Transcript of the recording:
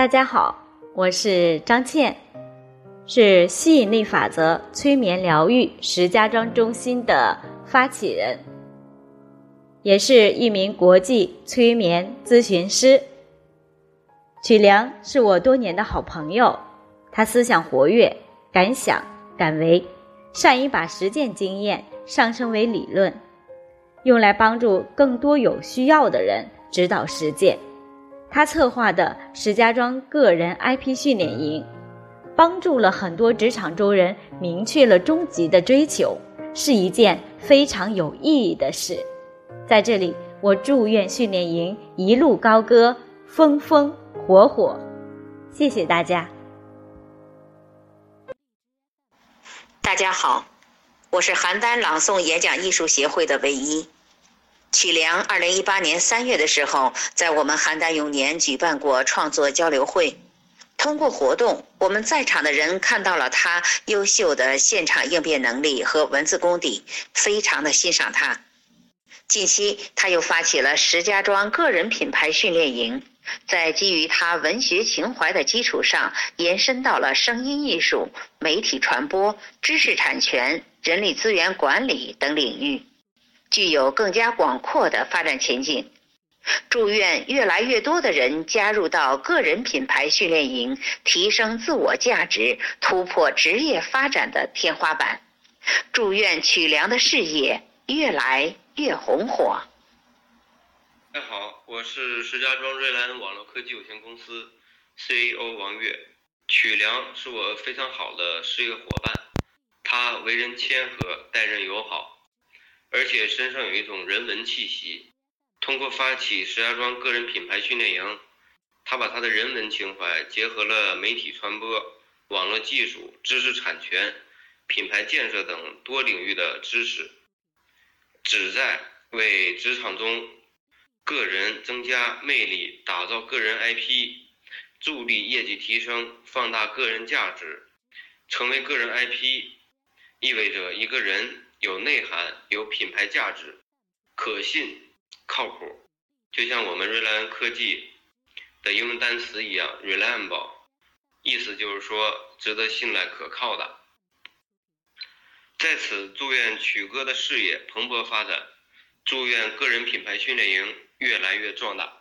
大家好，我是张倩，是吸引力法则催眠疗愈石家庄中心的发起人，也是一名国际催眠咨询师。曲良是我多年的好朋友，他思想活跃，敢想敢为，善于把实践经验上升为理论，用来帮助更多有需要的人指导实践。他策划的石家庄个人 IP 训练营，帮助了很多职场周人明确了终极的追求，是一件非常有意义的事。在这里，我祝愿训练营一路高歌，风风火火。谢谢大家。大家好，我是邯郸朗诵演讲艺术协会的唯一。曲良2018年3月的时候，在我们邯郸永年举办过创作交流会。通过活动，我们在场的人看到了他优秀的现场应变能力和文字功底，非常的欣赏他。近期，他又发起了石家庄个人品牌训练营，在基于他文学情怀的基础上，延伸到了声音艺术、媒体传播、知识产权、人力资源管理等领域，具有更加广阔的发展前景。祝愿越来越多的人加入到个人品牌训练营，提升自我价值，突破职业发展的天花板。祝愿曲良的事业越来越红火。大家好，我是石家庄瑞兰网络科技有限公司 CEO 王悦。曲良是我非常好的事业伙伴，他为人谦和，待人友好，而且身上有一种人文气息。通过发起石家庄个人品牌训练营，他把他的人文情怀结合了媒体传播、网络技术、知识产权、品牌建设等多领域的知识，旨在为职场中个人增加魅力，打造个人 IP， 助力业绩提升，放大个人价值。成为个人 IP 意味着一个人有内涵，有品牌价值，可信靠谱，就像我们瑞兰科技的英文单词一样 reliable， 意思就是说值得信赖可靠的。在此祝愿曲哥的事业蓬勃发展，祝愿个人品牌训练营越来越壮大。